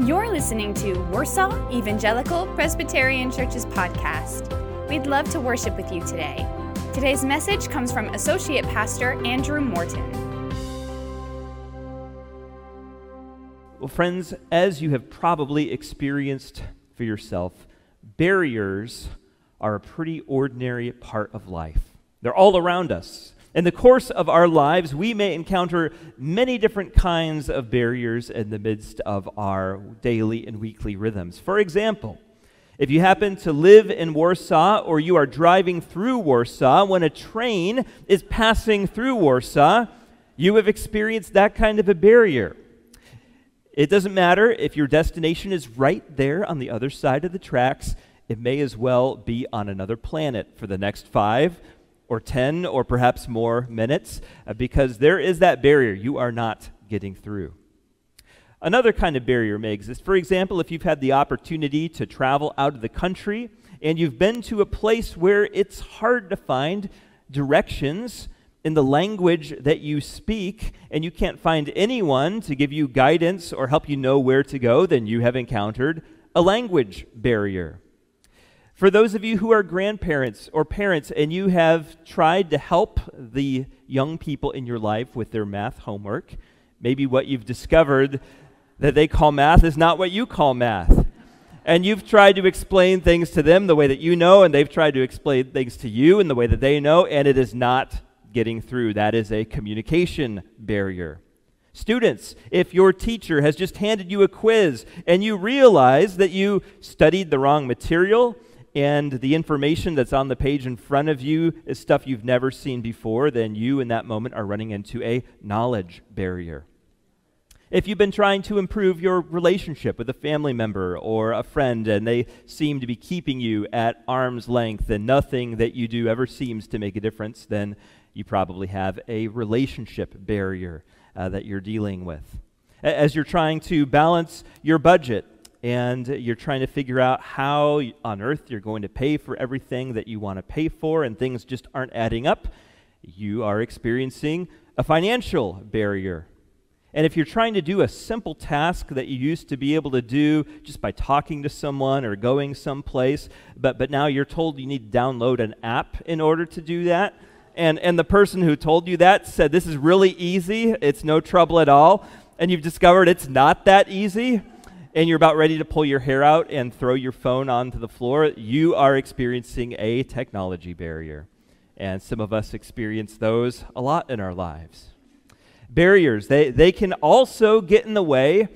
You're listening to Warsaw Evangelical Presbyterian Church's podcast. We'd love to worship with you today. Today's message comes from Associate Pastor Andrew Morton. Well, friends, as you have probably experienced for yourself, barriers are a pretty ordinary part of life. They're all around us. In the course of our lives, we may encounter many different kinds of barriers in the midst of our daily and weekly rhythms. For example, if you happen to live in Warsaw or you are driving through Warsaw, when a train is passing through Warsaw, you have experienced that kind of a barrier. It doesn't matter if your destination is right there on the other side of the tracks. It may as well be on another planet for the next 5 or 10 or perhaps more minutes, because there is that barrier. You are not getting through. Another kind of barrier may exist. For example, if you've had the opportunity to travel out of the country and you've been to a place where it's hard to find directions in the language that you speak and you can't find anyone to give you guidance or help you know where to go, then you have encountered a language barrier. For those of you who are grandparents or parents and you have tried to help the young people in your life with their math homework, maybe what you've discovered that they call math is not what you call math. And you've tried to explain things to them the way that you know, and they've tried to explain things to you in the way that they know, and it is not getting through. That is a communication barrier. Students, if your teacher has just handed you a quiz and you realize that you studied the wrong material and the information that's on the page in front of you is stuff you've never seen before, then you in that moment are running into a knowledge barrier. If you've been trying to improve your relationship with a family member or a friend and they seem to be keeping you at arm's length and nothing that you do ever seems to make a difference, then you probably have a relationship barrier that you're dealing with. As you're trying to balance your budget and you're trying to figure out how on earth you're going to pay for everything that you want to pay for and things just aren't adding up, you are experiencing a financial barrier. And if you're trying to do a simple task that you used to be able to do just by talking to someone or going someplace, but now you're told you need to download an app in order to do that, and the person who told you that said, this is really easy, it's no trouble at all, and you've discovered it's not that easy, and you're about ready to pull your hair out and throw your phone onto the floor, you are experiencing a technology barrier. And some of us experience those a lot in our lives. Barriers, they can also get in the way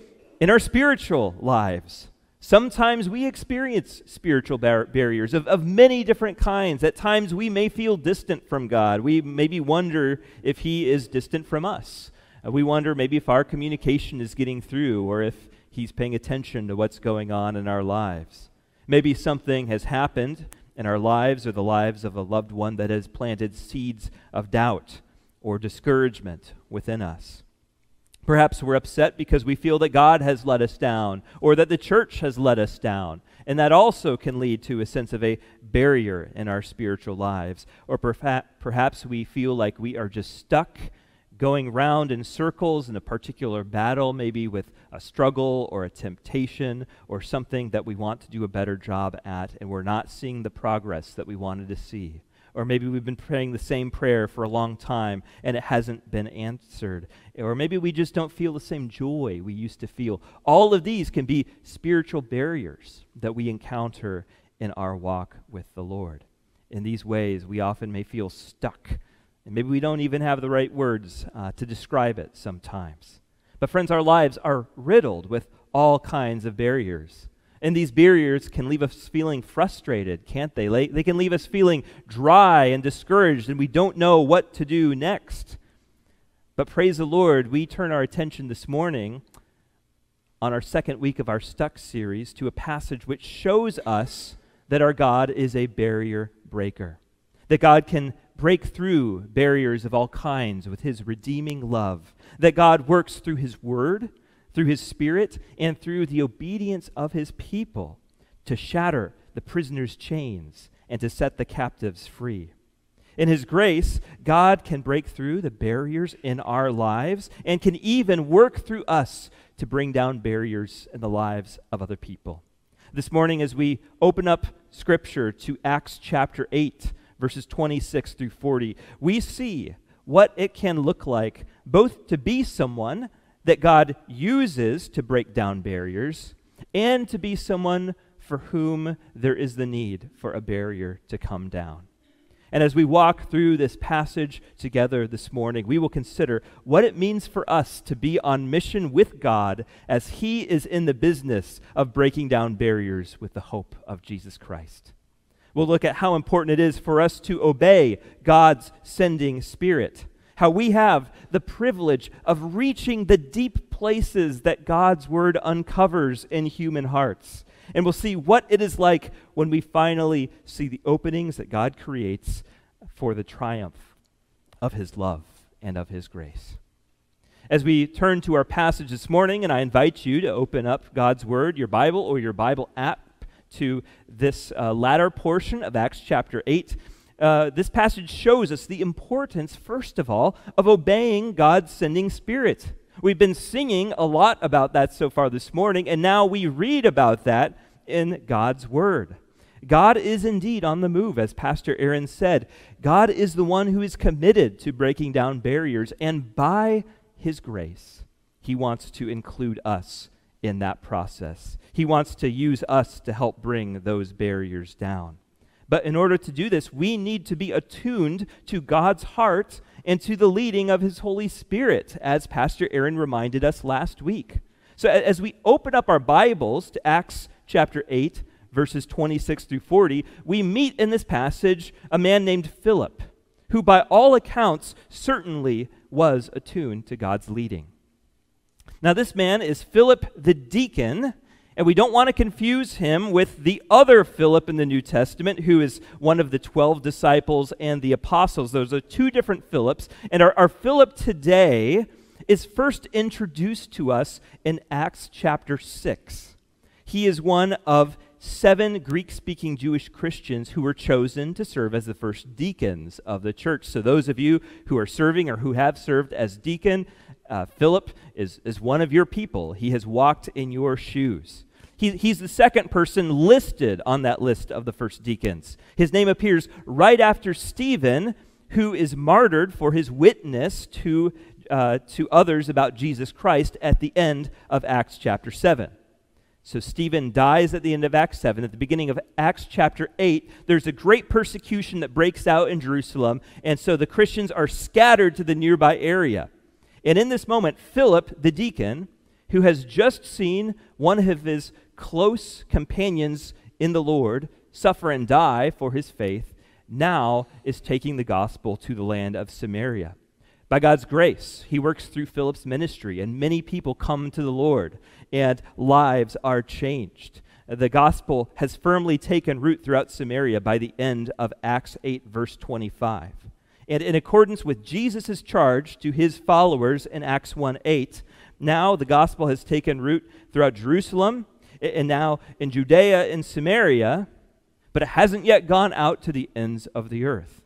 in our spiritual lives. Sometimes we experience spiritual barriers of many different kinds. At times we may feel distant from God. We maybe wonder if He is distant from us. We wonder maybe if our communication is getting through or if He's paying attention to what's going on in our lives. Maybe something has happened in our lives or the lives of a loved one that has planted seeds of doubt or discouragement within us. Perhaps we're upset because we feel that God has let us down or that the church has let us down, and that also can lead to a sense of a barrier in our spiritual lives. Or perhaps we feel like we are just stuck going round in circles in a particular battle, maybe with a struggle or a temptation or something that we want to do a better job at, and we're not seeing the progress that we wanted to see. Or maybe we've been praying the same prayer for a long time and it hasn't been answered. Or maybe we just don't feel the same joy we used to feel. All of these can be spiritual barriers that we encounter in our walk with the Lord. In these ways, we often may feel stuck. And maybe we don't even have the right words to describe it sometimes. But friends, our lives are riddled with all kinds of barriers. And these barriers can leave us feeling frustrated, can't they? They can leave us feeling dry and discouraged, and we don't know what to do next. But praise the Lord, we turn our attention this morning on our second week of our Stuck series to a passage which shows us that our God is a barrier breaker, that God can break through barriers of all kinds with His redeeming love, that God works through His Word, through His Spirit, and through the obedience of His people to shatter the prisoner's chains and to set the captives free. In his grace, God can break through the barriers in our lives and can even work through us to bring down barriers in the lives of other people. This morning, as we open up Scripture to Acts chapter 8, verses 26 through 40, we see what it can look like both to be someone that God uses to break down barriers and to be someone for whom there is the need for a barrier to come down. And as we walk through this passage together this morning, we will consider what it means for us to be on mission with God as He is in the business of breaking down barriers with the hope of Jesus Christ. We'll look at how important it is for us to obey God's sending Spirit, how we have the privilege of reaching the deep places that God's Word uncovers in human hearts. And we'll see what it is like when we finally see the openings that God creates for the triumph of His love and of His grace. As we turn to our passage this morning, and I invite you to open up God's Word, your Bible, or your Bible app to this latter portion of Acts chapter 8, this passage shows us the importance, first of all, of obeying God's sending Spirit. We've been singing a lot about that so far this morning, and now we read about that in God's Word. God is indeed on the move, as Pastor Aaron said. God is the one who is committed to breaking down barriers, and by His grace, He wants to include us in that process. He wants to use us to help bring those barriers down. But in order to do this, we need to be attuned to God's heart and to the leading of His Holy Spirit, as Pastor Aaron reminded us last week. So as we open up our Bibles to Acts chapter 8, verses 26 through 40, we meet in this passage a man named Philip, who by all accounts certainly was attuned to God's leading. Now this man is Philip the deacon, and we don't want to confuse him with the other Philip in the New Testament, who is one of the 12 disciples and the apostles. Those are two different Philips. And our Philip today is first introduced to us in Acts chapter 6. He is one of 7 Greek-speaking Jewish Christians who were chosen to serve as the first deacons of the church. So those of you who are serving or who have served as deacon, Philip is one of your people. He has walked in your shoes. He's the second person listed on that list of the first deacons. His name appears right after Stephen, who is martyred for his witness to others about Jesus Christ at the end of Acts chapter 7. So Stephen dies at the end of Acts 7. At the beginning of Acts chapter 8, there's a great persecution that breaks out in Jerusalem, and so the Christians are scattered to the nearby area. And in this moment, Philip, the deacon, who has just seen one of his close companions in the Lord suffer and die for his faith, now is taking the gospel to the land of Samaria. By God's grace, He works through Philip's ministry, and many people come to the Lord, and lives are changed. The gospel has firmly taken root throughout Samaria by the end of Acts 8, verse 25. And in accordance with Jesus' charge to His followers in Acts 1:8, now the gospel has taken root throughout Jerusalem and now in Judea and Samaria, but it hasn't yet gone out to the ends of the earth.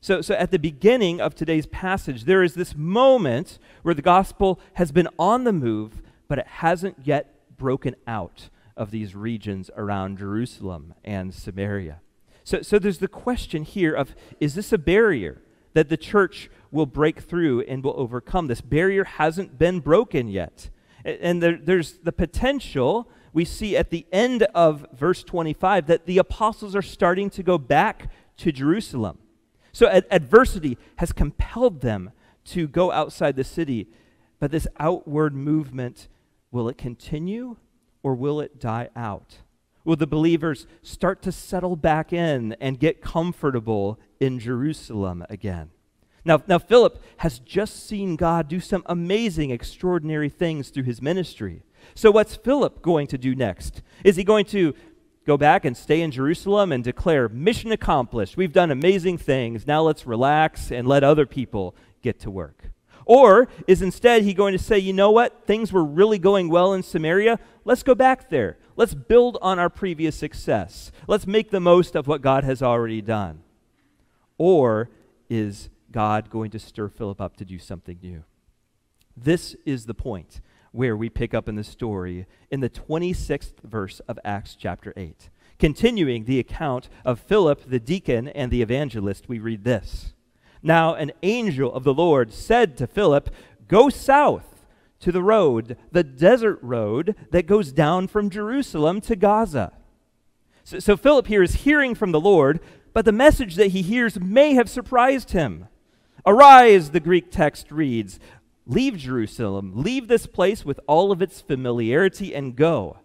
So at the beginning of today's passage, there is this moment where the gospel has been on the move, but it hasn't yet broken out of these regions around Jerusalem and Samaria. So there's the question here of, is this a barrier that the church will break through and will overcome? This barrier hasn't been broken yet. And there's the potential we see at the end of verse 25 that the apostles are starting to go back to Jerusalem. So adversity has compelled them to go outside the city, but this outward movement, will it continue or will it die out? Will the believers start to settle back in and get comfortable in Jerusalem again? Now Philip has just seen God do some amazing, extraordinary things through his ministry. So what's Philip going to do next? Is he going to go back and stay in Jerusalem and declare, mission accomplished, we've done amazing things, now let's relax and let other people get to work? Or is instead he going to say, you know what, things were really going well in Samaria, let's go back there. Let's build on our previous success. Let's make the most of what God has already done. Or is God going to stir Philip up to do something new? This is the point where we pick up in the story in the 26th verse of Acts chapter 8. Continuing the account of Philip the deacon and the evangelist, we read this. Now an angel of the Lord said to Philip, "Go south to the road, the desert road that goes down from Jerusalem to Gaza." So Philip here is hearing from the Lord, but the message that he hears may have surprised him. "Arise," the Greek text reads, "leave Jerusalem, leave this place with all of its familiarity and go."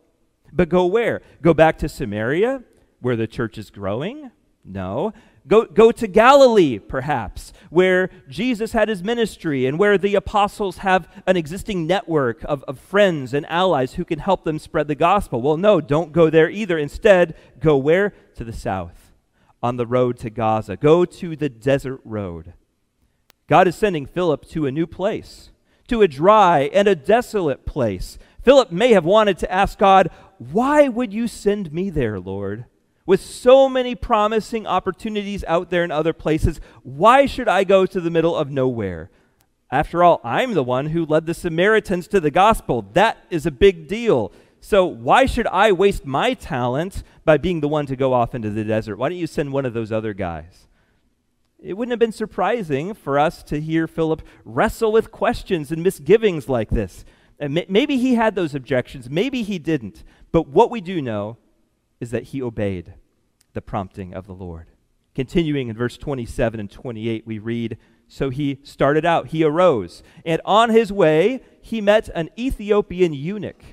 But go where? Go back to Samaria, where the church is growing? No. Go to Galilee, perhaps, where Jesus had his ministry and where the apostles have an existing network of friends and allies who can help them spread the gospel. Well, no, don't go there either. Instead, go where? To the south, on the road to Gaza. Go to the desert road. God is sending Philip to a new place, to a dry and a desolate place. Philip may have wanted to ask God, "Why would you send me there, Lord? With so many promising opportunities out there in other places, why should I go to the middle of nowhere? After all, I'm the one who led the Samaritans to the gospel. That is a big deal. So why should I waste my talent by being the one to go off into the desert? Why don't you send one of those other guys?" It wouldn't have been surprising for us to hear Philip wrestle with questions and misgivings like this. And maybe he had those objections, maybe he didn't, but what we do know is that he obeyed the prompting of the Lord. Continuing in verse 27 and 28, we read, "So he started out, he arose, and on his way he met an Ethiopian eunuch,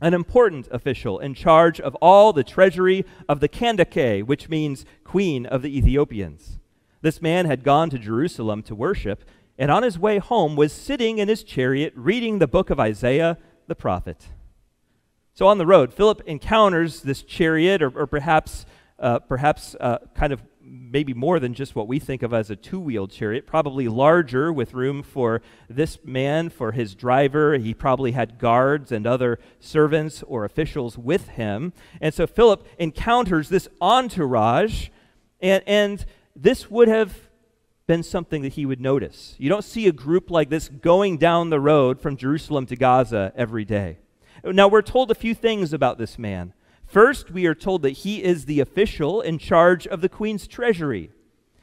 an important official in charge of all the treasury of the Kandake, which means queen of the Ethiopians. This man had gone to Jerusalem to worship, and on his way home was sitting in his chariot reading the book of Isaiah the prophet." So on the road, Philip encounters this chariot, or perhaps kind of maybe more than just what we think of as a two-wheeled chariot, probably larger with room for this man, for his driver. He probably had guards and other servants or officials with him. And so Philip encounters this entourage, and this would have been something that he would notice. You don't see a group like this going down the road from Jerusalem to Gaza every day. Now, we're told a few things about this man. First, we are told that he is the official in charge of the queen's treasury.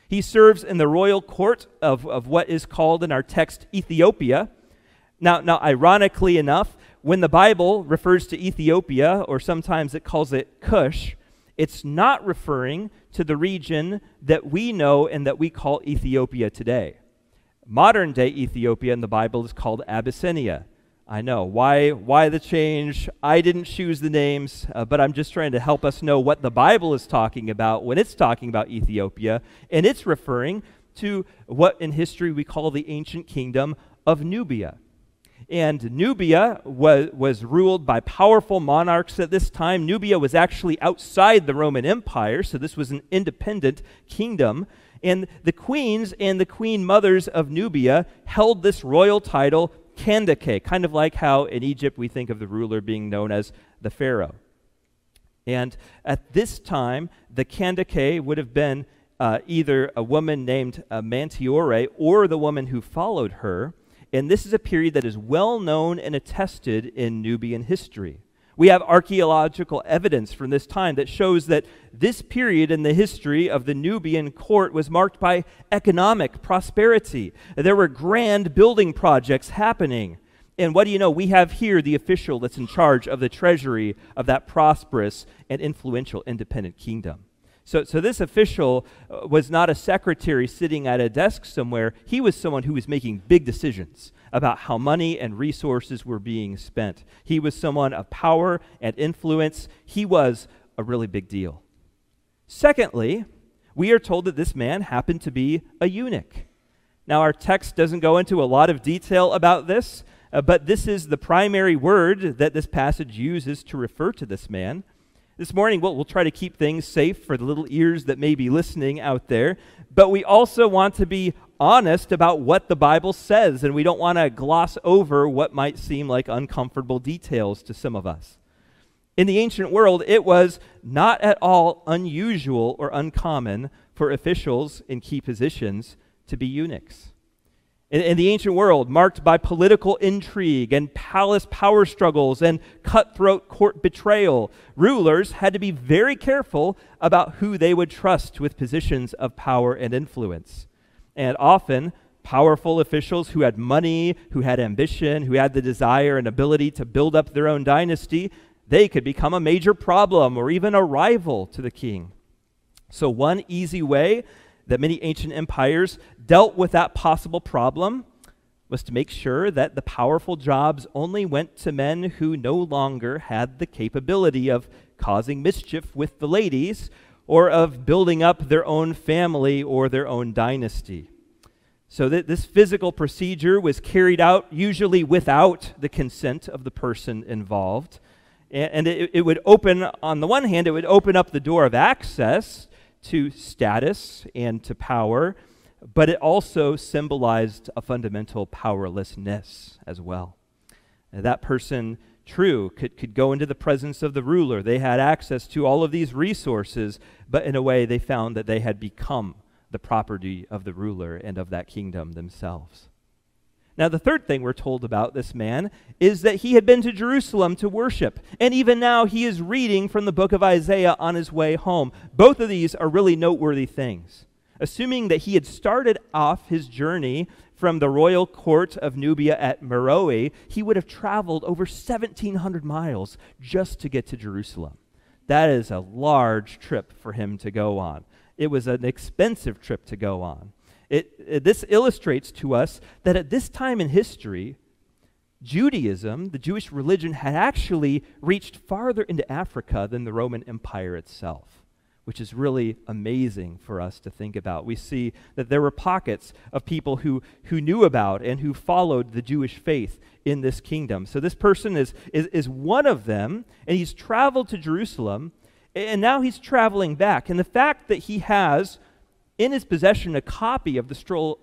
He serves in the royal court of what is called in our text Ethiopia. Now, ironically enough, when the Bible refers to Ethiopia, or sometimes it calls it Cush, it's not referring to the region that we know and that we call Ethiopia today. Modern-day Ethiopia in the Bible is called Abyssinia. I know, why the change? I didn't choose the names, but I'm just trying to help us know what the Bible is talking about when it's talking about Ethiopia, and it's referring to what in history we call the ancient kingdom of Nubia. And Nubia was ruled by powerful monarchs at this time. Nubia was actually outside the Roman Empire, so this was an independent kingdom. And the queens and the queen mothers of Nubia held this royal title Kandake, kind of like how in Egypt we think of the ruler being known as the pharaoh. And at this time, the Kandake would have been either a woman named Mantiore or the woman who followed her. And this is a period that is well known and attested in Nubian history. We have archaeological evidence from this time that shows that this period in the history of the Nubian court was marked by economic prosperity. There were grand building projects happening. And what do you know? We have here the official that's in charge of the treasury of that prosperous and influential independent kingdom. So this official was not a secretary sitting at a desk somewhere. He was someone who was making big decisions about how money and resources were being spent. He was someone of power and influence. He was a really big deal. Secondly, we are told that this man happened to be a eunuch. Now, our text doesn't go into a lot of detail about this, but this is the primary word that this passage uses to refer to this man. This morning, we'll try to keep things safe for the little ears that may be listening out there, but we also want to be honest about what the Bible says, and we don't want to gloss over what might seem like uncomfortable details to some of us. In the ancient world, it was not at all unusual or uncommon for officials in key positions to be eunuchs. In the ancient world, marked by political intrigue and palace power struggles and cutthroat court betrayal, rulers had to be very careful about who they would trust with positions of power and influence. And often, powerful officials who had money, who had ambition, who had the desire and ability to build up their own dynasty, they could become a major problem or even a rival to the king. So one easy way that many ancient empires dealt with that possible problem was to make sure that the powerful jobs only went to men who no longer had the capability of causing mischief with the ladies or of building up their own family or their own dynasty. So this physical procedure was carried out usually without the consent of the person involved. And it would open, on the one hand, it would open up the door of access to status and to power, but it also symbolized a fundamental powerlessness as well. Now, that person, true, could go into the presence of the ruler. They had access to all of these resources, but in a way they found that they had become the property of the ruler and of that kingdom themselves. Now, the third thing we're told about this man is that he had been to Jerusalem to worship, and even now he is reading from the book of Isaiah on his way home. Both of these are really noteworthy things. Assuming that he had started off his journey from the royal court of Nubia at Meroe, he would have traveled over 1,700 miles just to get to Jerusalem. That is a large trip for him to go on. It was an expensive trip to go on. This illustrates to us that at this time in history, Judaism, the Jewish religion, had actually reached farther into Africa than the Roman Empire itself, which is really amazing for us to think about. We see that there were pockets of people who knew about and who followed the Jewish faith in this kingdom. So this person is one of them, and he's traveled to Jerusalem, and now he's traveling back. And the fact that he has in his possession a copy of the scroll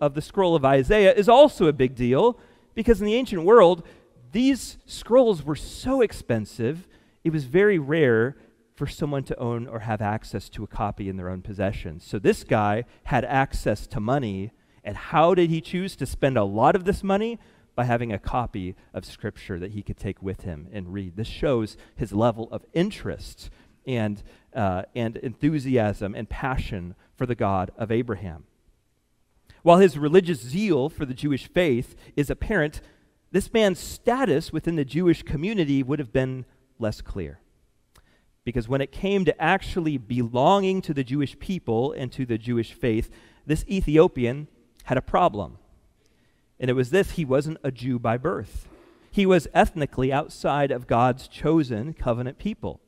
of Isaiah is also a big deal, because in the ancient world, these scrolls were so expensive, it was very rare for someone to own or have access to a copy in their own possession. So this guy had access to money, and how did he choose to spend a lot of this money? By having a copy of Scripture that he could take with him and read. This shows his level of interest and enthusiasm and passion for the God of Abraham. While his religious zeal for the Jewish faith is apparent, this man's status within the Jewish community would have been less clear. Because when it came to actually belonging to the Jewish people and to the Jewish faith, this Ethiopian had a problem. And it was this: he wasn't a Jew by birth. He was ethnically outside of God's chosen covenant people.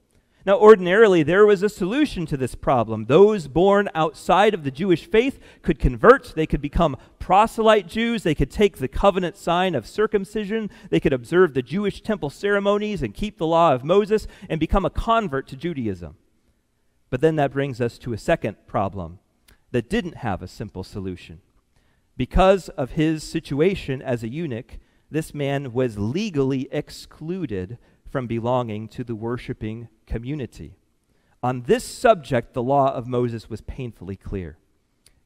Now, ordinarily, there was a solution to this problem. Those born outside of the Jewish faith could convert. They could become proselyte Jews. They could take the covenant sign of circumcision. They could observe the Jewish temple ceremonies and keep the law of Moses and become a convert to Judaism. But then that brings us to a second problem that didn't have a simple solution. Because of his situation as a eunuch, this man was legally excluded from belonging to the worshiping community. On this subject, the law of Moses was painfully clear.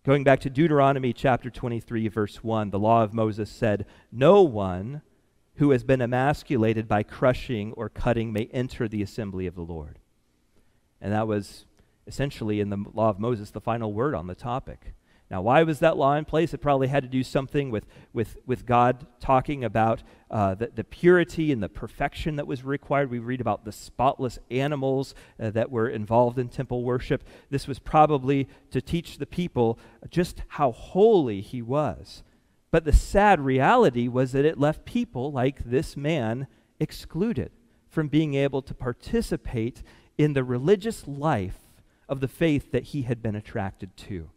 Going back to Deuteronomy chapter 23, verse 1, the law of Moses said, "No one who has been emasculated by crushing or cutting may enter the assembly of the Lord." And that was essentially, in the law of Moses, the final word on the topic. Now, why was that law in place? It probably had to do something with God talking about the purity and the perfection that was required. We read about the spotless animals that were involved in temple worship. This was probably to teach the people just how holy he was. But the sad reality was that it left people like this man excluded from being able to participate in the religious life of the faith that he had been attracted to.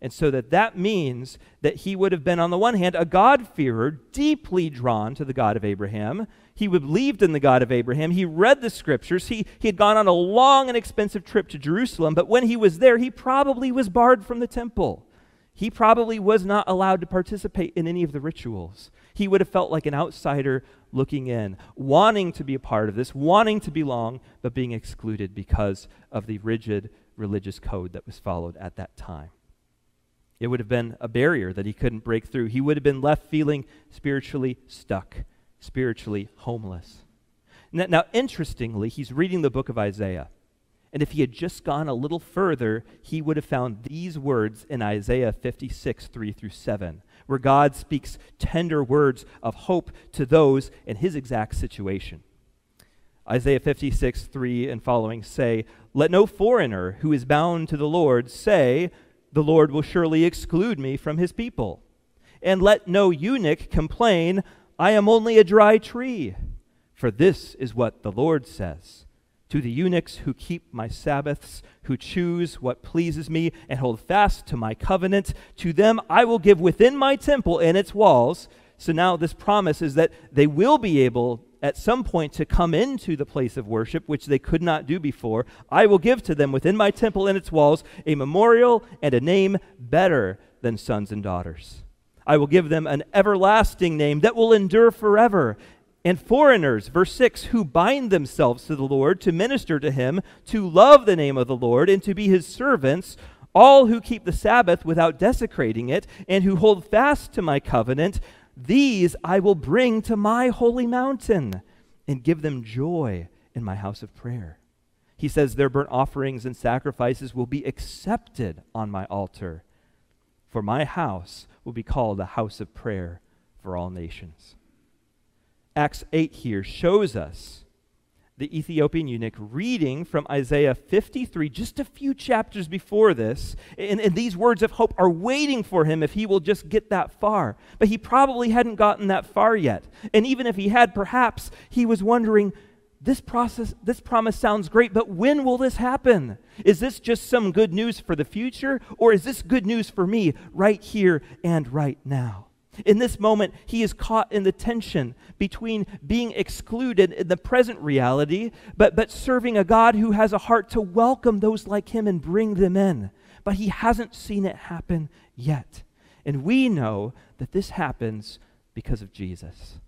And so that means that he would have been, on the one hand, a God-fearer, deeply drawn to the God of Abraham. He believed in the God of Abraham. He read the Scriptures. He had gone on a long and expensive trip to Jerusalem, but when he was there, he probably was barred from the temple. He probably was not allowed to participate in any of the rituals. He would have felt like an outsider looking in, wanting to be a part of this, wanting to belong, but being excluded because of the rigid religious code that was followed at that time. It would have been a barrier that he couldn't break through. He would have been left feeling spiritually stuck, spiritually homeless. Now, interestingly, he's reading the book of Isaiah. And if he had just gone a little further, he would have found these words in Isaiah 56, 3 through 7, where God speaks tender words of hope to those in his exact situation. Isaiah 56, 3 and following say, "Let no foreigner who is bound to the Lord say, 'The Lord will surely exclude me from his people.' And let no eunuch complain, 'I am only a dry tree.' For this is what the Lord says, 'To the eunuchs who keep my Sabbaths, who choose what pleases me and hold fast to my covenant, to them I will give within my temple and its walls." So now this promise is that they will be able at some point to come into the place of worship, which they could not do before. "I will give to them within my temple and its walls a memorial and a name better than sons and daughters. I will give them an everlasting name that will endure forever. And foreigners," verse 6, "who bind themselves to the Lord, to minister to him, to love the name of the Lord, and to be his servants, all who keep the Sabbath without desecrating it, and who hold fast to my covenant, these I will bring to my holy mountain and give them joy in my house of prayer." He says their burnt offerings and sacrifices will be accepted on my altar, for my house will be called a house of prayer for all nations. Acts 8 here shows us the Ethiopian eunuch reading from Isaiah 53, just a few chapters before this, and these words of hope are waiting for him if he will just get that far. But he probably hadn't gotten that far yet. And even if he had, perhaps he was wondering, this promise sounds great, but when will this happen? Is this just some good news for the future, or is this good news for me right here and right now? In this moment, he is caught in the tension between being excluded in the present reality, but serving a God who has a heart to welcome those like him and bring them in. But he hasn't seen it happen yet. And we know that this happens because of Jesus.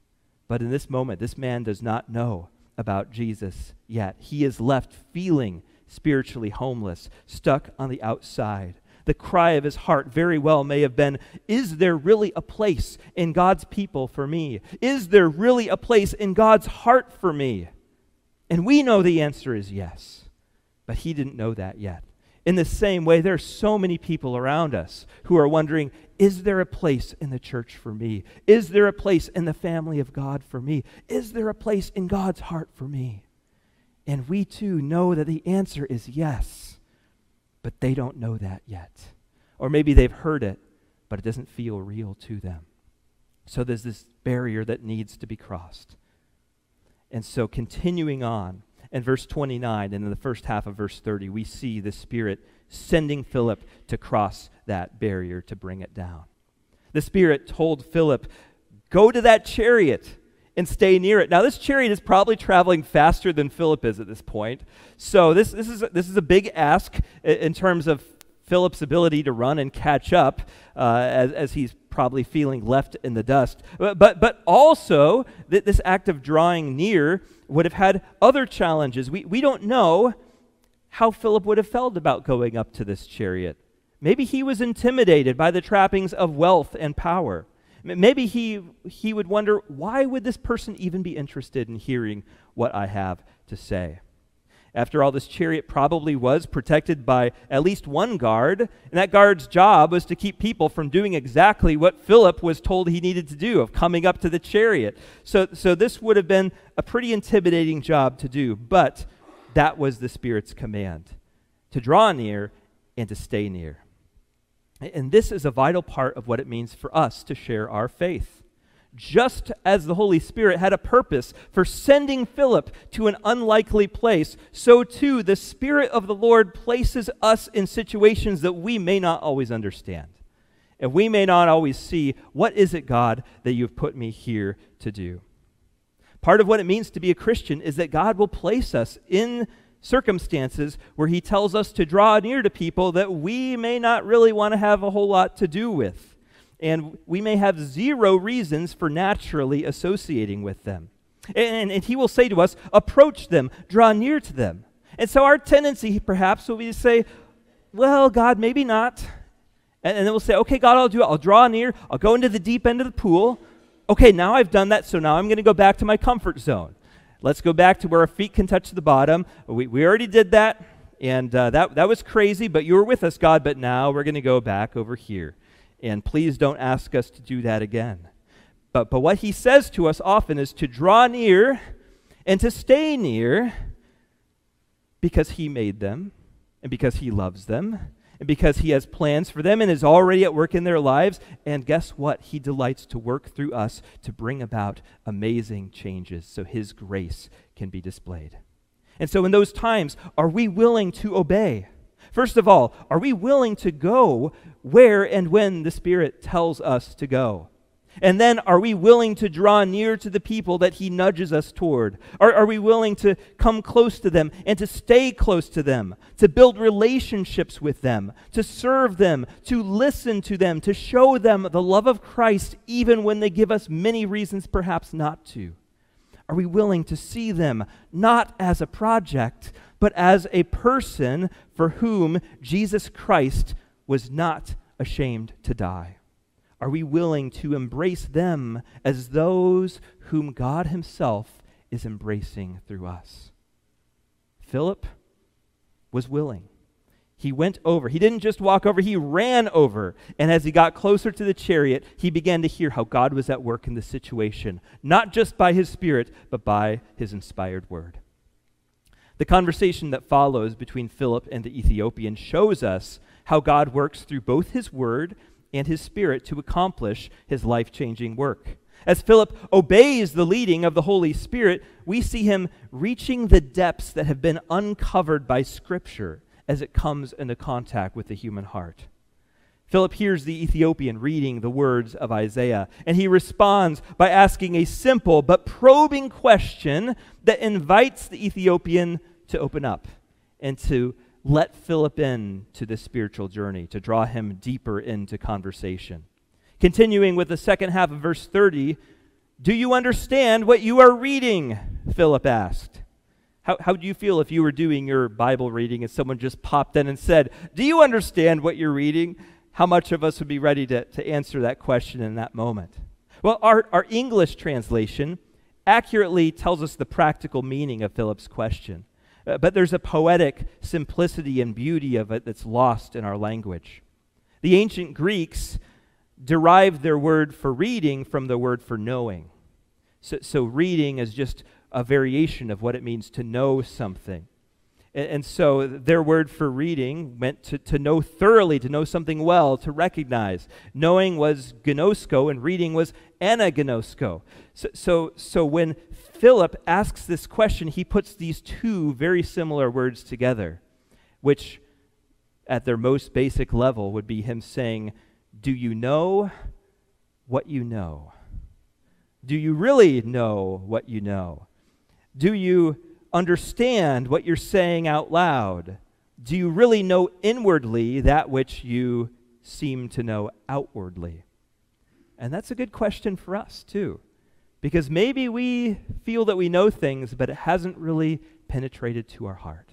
But in this moment, this man does not know about Jesus yet. He is left feeling spiritually homeless, stuck on the outside. The cry of his heart very well may have been, "Is there really a place in God's people for me? Is there really a place in God's heart for me?" And we know the answer is yes, but he didn't know that yet. In the same way, there are so many people around us who are wondering, "Is there a place in the church for me? Is there a place in the family of God for me? Is there a place in God's heart for me?" And we too know that the answer is yes. But they don't know that yet. Or maybe they've heard it, but it doesn't feel real to them. So there's this barrier that needs to be crossed. And so continuing on, in verse 29 and in the first half of verse 30, we see the Spirit sending Philip to cross that barrier, to bring it down. The Spirit told Philip, "Go to that chariot and stay near it." Now, this chariot is probably traveling faster than Philip is at this point. So this is a big ask in terms of Philip's ability to run and catch up as he's probably feeling left in the dust. But also, this act of drawing near would have had other challenges. We don't know how Philip would have felt about going up to this chariot. Maybe he was intimidated by the trappings of wealth and power. Maybe he would wonder, why would this person even be interested in hearing what I have to say? After all, this chariot probably was protected by at least one guard, and that guard's job was to keep people from doing exactly what Philip was told he needed to do, of coming up to the chariot. So this would have been a pretty intimidating job to do, but that was the Spirit's command, to draw near and to stay near. And this is a vital part of what it means for us to share our faith. Just as the Holy Spirit had a purpose for sending Philip to an unlikely place, so too the Spirit of the Lord places us in situations that we may not always understand. And we may not always see, what is it, God, that you've put me here to do? Part of what it means to be a Christian is that God will place us in circumstances where he tells us to draw near to people that we may not really want to have a whole lot to do with. And we may have zero reasons for naturally associating with them. And he will say to us, approach them, draw near to them. And so our tendency perhaps will be to say, well, God, maybe not. And then we'll say, okay, God, I'll do it. I'll draw near. I'll go into the deep end of the pool. Okay, now I've done that, so now I'm going to go back to my comfort zone. Let's go back to where our feet can touch the bottom. We already did that, and that was crazy, but you were with us, God, but now we're going to go back over here. And please don't ask us to do that again. But what he says to us often is to draw near and to stay near because he made them and because he loves them and because he has plans for them and is already at work in their lives. And guess what? He delights to work through us to bring about amazing changes so his grace can be displayed. And so in those times, are we willing to obey? First of all, are we willing to go where and when the Spirit tells us to go? And then, are we willing to draw near to the people that he nudges us toward? Are we willing to come close to them and to stay close to them, to build relationships with them, to serve them, to listen to them, to show them the love of Christ even when they give us many reasons perhaps not to? Are we willing to see them not as a project, but as a person for whom Jesus Christ was not ashamed to die? Are we willing to embrace them as those whom God himself is embracing through us? Philip was willing. He went over. He didn't just walk over, he ran over. And as he got closer to the chariot, he began to hear how God was at work in the situation, not just by his Spirit, but by his inspired word. The conversation that follows between Philip and the Ethiopian shows us how God works through both his word and his Spirit to accomplish his life-changing work. As Philip obeys the leading of the Holy Spirit, we see him reaching the depths that have been uncovered by Scripture as it comes into contact with the human heart. Philip hears the Ethiopian reading the words of Isaiah, and he responds by asking a simple but probing question that invites the Ethiopian to open up and to let Philip in to this spiritual journey, to draw him deeper into conversation. Continuing with the second half of verse 30, "Do you understand what you are reading?" Philip asked. How do you feel if you were doing your Bible reading and someone just popped in and said, "Do you understand what you're reading?" How much of us would be ready to answer that question in that moment? Well, our English translation accurately tells us the practical meaning of Philip's question. But there's a poetic simplicity and beauty of it that's lost in our language. The ancient Greeks derived their word for reading from the word for knowing. So reading is just a variation of what it means to know something. And so their word for reading meant to know thoroughly, to know something well, to recognize. Knowing was gnosko and reading was anagnosko. So when Philip asks this question, he puts these two very similar words together, which at their most basic level would be him saying, "Do you know what you know? Do you really know what you know? Do you understand what you're saying out loud? Do you really know inwardly that which you seem to know outwardly?" And that's a good question for us too, because maybe we feel that we know things, but it hasn't really penetrated to our heart.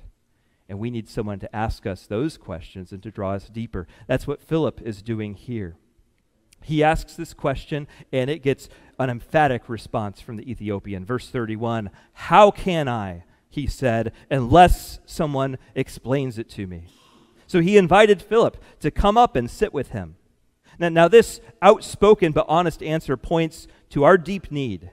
And we need someone to ask us those questions and to draw us deeper. That's what Philip is doing here. He asks this question, and it gets an emphatic response from the Ethiopian. Verse 31, "How can I," he said, "unless someone explains it to me?" So he invited Philip to come up and sit with him. Now this outspoken but honest answer points to our deep need,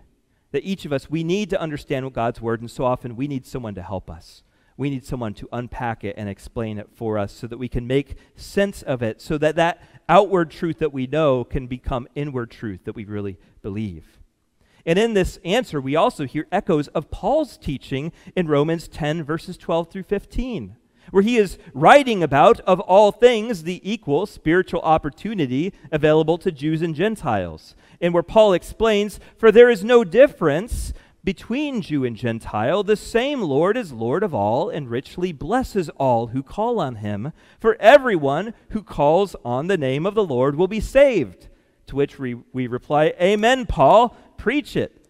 that each of us, we need to understand God's word, and so often we need someone to help us. We need someone to unpack it and explain it for us so that we can make sense of it, so that that outward truth that we know can become inward truth that we really believe. And in this answer, we also hear echoes of Paul's teaching in Romans 10, verses 12 through 15, where he is writing about, of all things, the equal spiritual opportunity available to Jews and Gentiles, and where Paul explains, "For there is no difference between Jew and Gentile, the same Lord is Lord of all and richly blesses all who call on him. For everyone who calls on the name of the Lord will be saved." To which we reply, "Amen, Paul, preach it."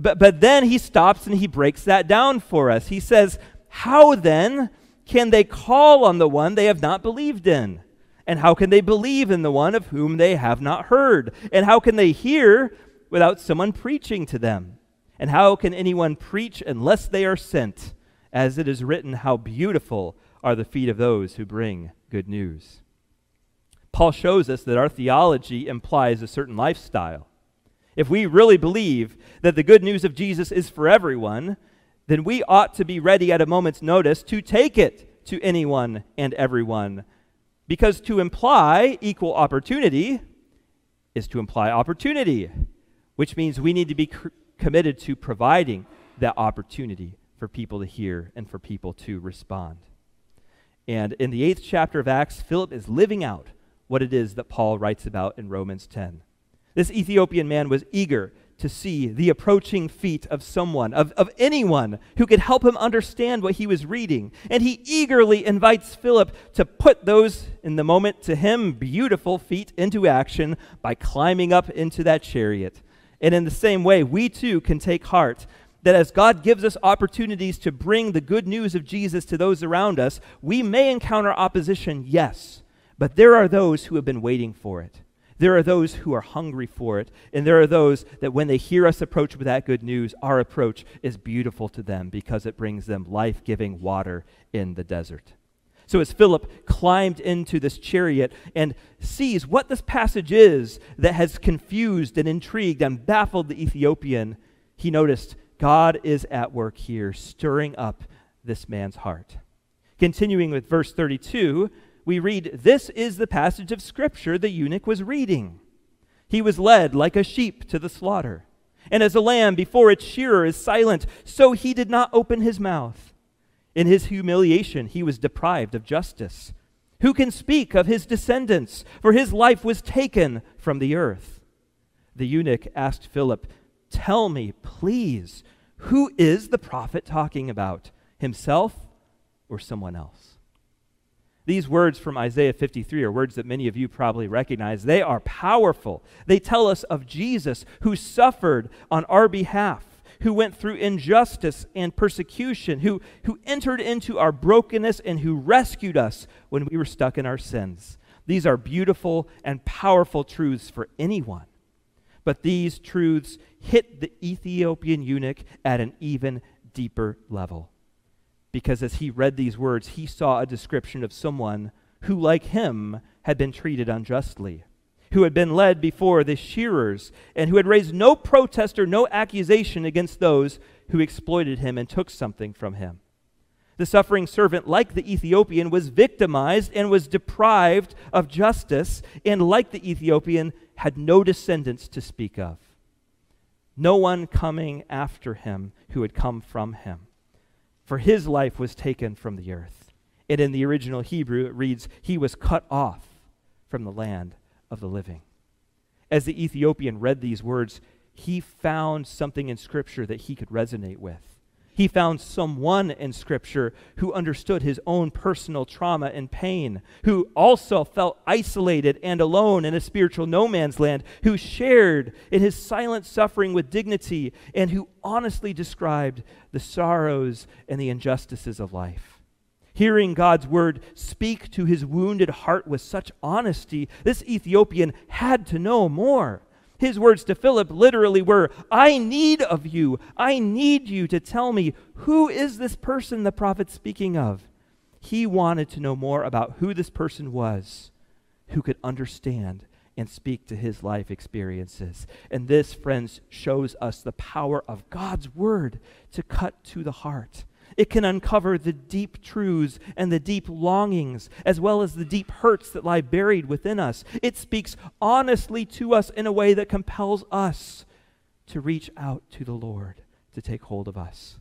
But then he stops and he breaks that down for us. He says, "How then can they call on the one they have not believed in? And how can they believe in the one of whom they have not heard? And how can they hear without someone preaching to them? And how can anyone preach unless they are sent? As it is written, how beautiful are the feet of those who bring good news. Paul shows us that our theology implies a certain lifestyle. If we really believe that the good news of Jesus is for everyone, then we ought to be ready at a moment's notice to take it to anyone and everyone. Because to imply equal opportunity is to imply opportunity, which means we need to be committed to providing that opportunity for people to hear and for people to respond. And in the 8th chapter of Acts, Philip is living out what it is that Paul writes about in Romans 10. This Ethiopian man was eager to see the approaching feet of someone, of anyone who could help him understand what he was reading. And he eagerly invites Philip to put those, in the moment to him, beautiful feet into action by climbing up into that chariot. And in the same way, we too can take heart that as God gives us opportunities to bring the good news of Jesus to those around us, we may encounter opposition, yes, but there are those who have been waiting for it. There are those who are hungry for it, and there are those that when they hear us approach with that good news, our approach is beautiful to them because it brings them life-giving water in the desert. So as Philip climbed into this chariot and sees what this passage is that has confused and intrigued and baffled the Ethiopian, he noticed God is at work here, stirring up this man's heart. Continuing with verse 32, we read, "This is the passage of Scripture the eunuch was reading. He was led like a sheep to the slaughter, and as a lamb before its shearer is silent, so he did not open his mouth. In his humiliation he was deprived of justice. Who can speak of his descendants? For his life was taken from the earth." The eunuch asked Philip, "Tell me, please, who is the prophet talking about, himself or someone else?" These words from Isaiah 53 are words that many of you probably recognize. They are powerful. They tell us of Jesus who suffered on our behalf, who went through injustice and persecution, who entered into our brokenness and who rescued us when we were stuck in our sins. These are beautiful and powerful truths for anyone. But these truths hit the Ethiopian eunuch at an even deeper level. Because as he read these words, he saw a description of someone who, like him, had been treated unjustly, who had been led before the shearers, and who had raised no protest or no accusation against those who exploited him and took something from him. The suffering servant, like the Ethiopian, was victimized and was deprived of justice, and like the Ethiopian, had no descendants to speak of. No one coming after him who had come from him. For his life was taken from the earth. And in the original Hebrew, it reads, he was cut off from the land of the living. As the Ethiopian read these words, he found something in Scripture that he could resonate with. He found someone in Scripture who understood his own personal trauma and pain, who also felt isolated and alone in a spiritual no man's land, who shared in his silent suffering with dignity, and who honestly described the sorrows and the injustices of life. Hearing God's word speak to his wounded heart with such honesty, this Ethiopian had to know more. His words to Philip literally were, "I need of you. I need you to tell me, who is this person the prophet's speaking of?" He wanted to know more about who this person was who could understand and speak to his life experiences. And this, friends, shows us the power of God's word to cut to the heart. It can uncover the deep truths and the deep longings, as well as the deep hurts that lie buried within us. It speaks honestly to us in a way that compels us to reach out to the Lord to take hold of us.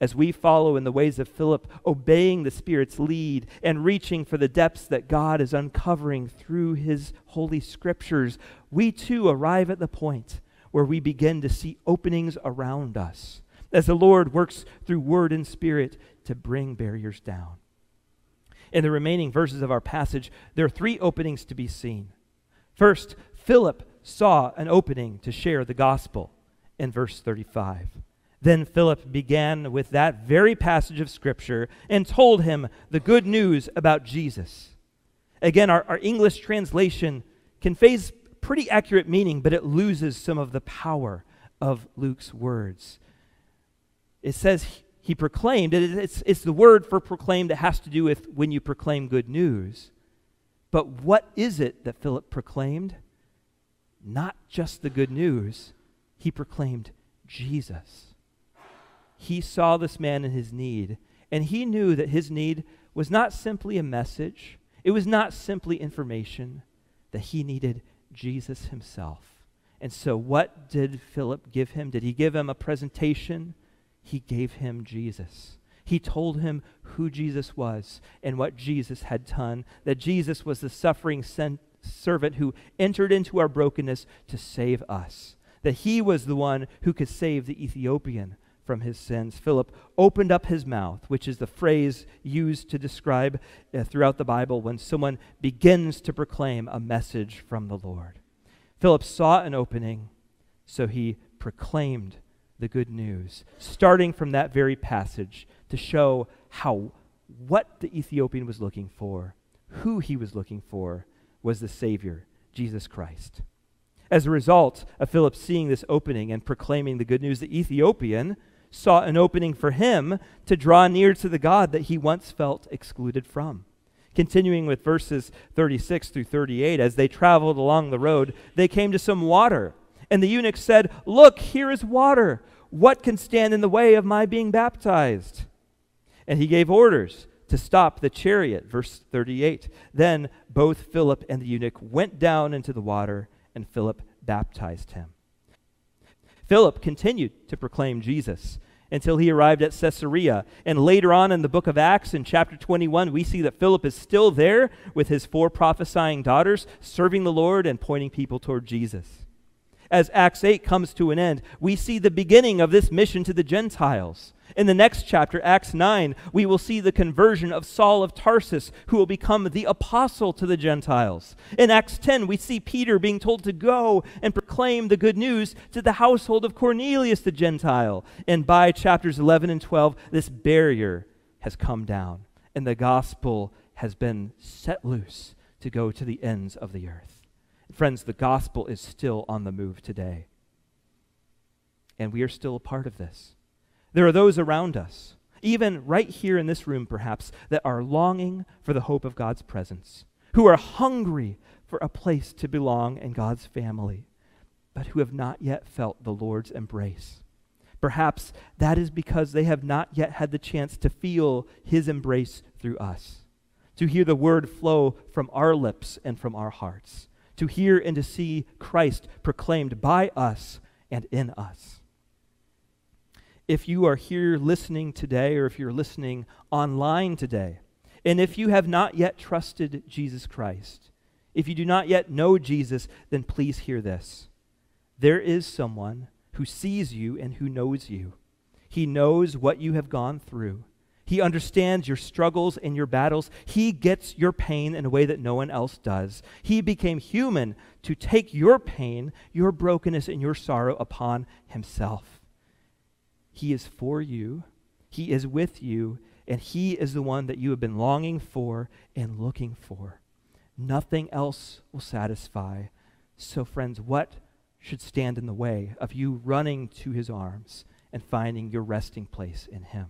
As we follow in the ways of Philip, obeying the Spirit's lead and reaching for the depths that God is uncovering through his holy scriptures, we too arrive at the point where we begin to see openings around us, as the Lord works through word and spirit to bring barriers down. In the remaining verses of our passage, there are three openings to be seen. First, Philip saw an opening to share the gospel in verse 35. Then Philip began with that very passage of Scripture and told him the good news about Jesus. Again, our English translation conveys pretty accurate meaning, but it loses some of the power of Luke's words. It says he proclaimed. It's the word for proclaimed that has to do with when you proclaim good news. But what is it that Philip proclaimed? Not just the good news. He proclaimed Jesus. He saw this man in his need, and he knew that his need was not simply a message. It was not simply information, that he needed Jesus himself. And so what did Philip give him? Did he give him a presentation? He gave him Jesus. He told him who Jesus was and what Jesus had done, that Jesus was the suffering servant who entered into our brokenness to save us, that he was the one who could save the Ethiopian from his sins. Philip opened up his mouth, which is the phrase used to describe throughout the Bible when someone begins to proclaim a message from the Lord. Philip saw an opening, so he proclaimed the good news, starting from that very passage to show how what the Ethiopian was looking for, who he was looking for, was the Savior, Jesus Christ. As a result of Philip seeing this opening and proclaiming the good news, the Ethiopian saw an opening for him to draw near to the God that he once felt excluded from. Continuing with verses 36 through 38, as they traveled along the road, they came to some water, and the eunuch said, "Look, here is water. What can stand in the way of my being baptized?" And he gave orders to stop the chariot. Verse 38, then both Philip and the eunuch went down into the water, and Philip baptized him. Philip continued to proclaim Jesus until he arrived at Caesarea. And later on in the book of Acts, in chapter 21, we see that Philip is still there with his 4 prophesying daughters, serving the Lord and pointing people toward Jesus. As Acts 8 comes to an end, we see the beginning of this mission to the Gentiles. In the next chapter, Acts 9, we will see the conversion of Saul of Tarsus, who will become the apostle to the Gentiles. In Acts 10, we see Peter being told to go and proclaim the good news to the household of Cornelius the Gentile. And by chapters 11 and 12, this barrier has come down, and the gospel has been set loose to go to the ends of the earth. Friends, the gospel is still on the move today, and we are still a part of this. There are those around us, even right here in this room perhaps, that are longing for the hope of God's presence, who are hungry for a place to belong in God's family, but who have not yet felt the Lord's embrace. Perhaps that is because they have not yet had the chance to feel his embrace through us, to hear the word flow from our lips and from our hearts, to hear and to see Christ proclaimed by us and in us. If you are here listening today, or if you're listening online today, and if you have not yet trusted Jesus Christ, if you do not yet know Jesus, then please hear this. There is someone who sees you and who knows you. He knows what you have gone through. He understands your struggles and your battles. He gets your pain in a way that no one else does. He became human to take your pain, your brokenness, and your sorrow upon himself. He is for you, he is with you, and he is the one that you have been longing for and looking for. Nothing else will satisfy. So friends, what should stand in the way of you running to his arms and finding your resting place in him?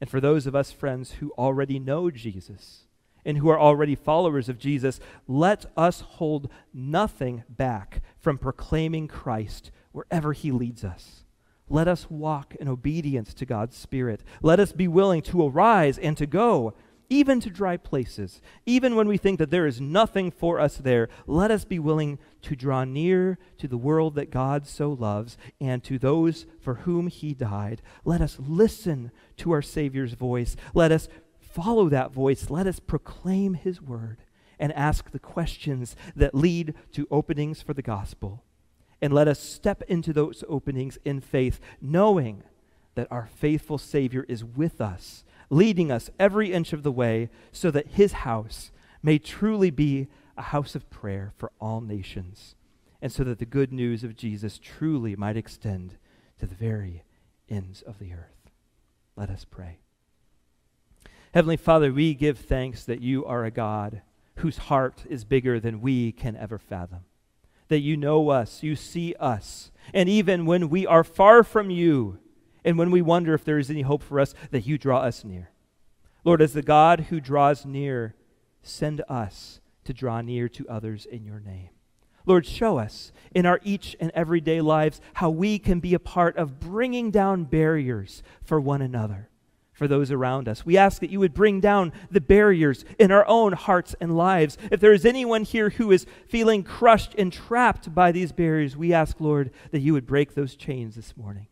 And for those of us, friends, who already know Jesus and who are already followers of Jesus, let us hold nothing back from proclaiming Christ wherever he leads us. Let us walk in obedience to God's Spirit. Let us be willing to arise and to go, even to dry places. Even when we think that there is nothing for us there, let us be willing to draw near to the world that God so loves and to those for whom he died. Let us listen to our Savior's voice. Let us follow that voice. Let us proclaim his word and ask the questions that lead to openings for the gospel. And let us step into those openings in faith, knowing that our faithful Savior is with us, leading us every inch of the way, so that his house may truly be a house of prayer for all nations, and so that the good news of Jesus truly might extend to the very ends of the earth. Let us pray. Heavenly Father, we give thanks that you are a God whose heart is bigger than we can ever fathom. That you know us, you see us, and even when we are far from you, and when we wonder if there is any hope for us, that you draw us near. Lord, as the God who draws near, send us to draw near to others in your name. Lord, show us in our each and everyday lives how we can be a part of bringing down barriers for one another, for those around us. We ask that you would bring down the barriers in our own hearts and lives. If there is anyone here who is feeling crushed and trapped by these barriers, we ask, Lord, that you would break those chains this morning.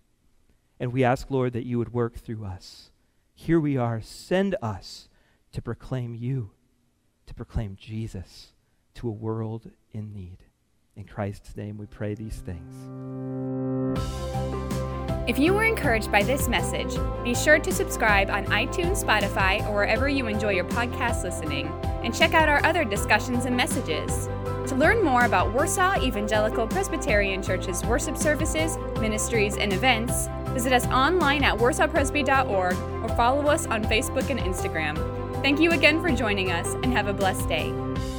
And we ask, Lord, that you would work through us. Here we are. Send us to proclaim you, to proclaim Jesus to a world in need. In Christ's name we pray these things. If you were encouraged by this message, be sure to subscribe on iTunes, Spotify, or wherever you enjoy your podcast listening, and check out our other discussions and messages. To learn more about Warsaw Evangelical Presbyterian Church's worship services, ministries, and events, visit us online at warsawpresby.org or follow us on Facebook and Instagram. Thank you again for joining us, and have a blessed day.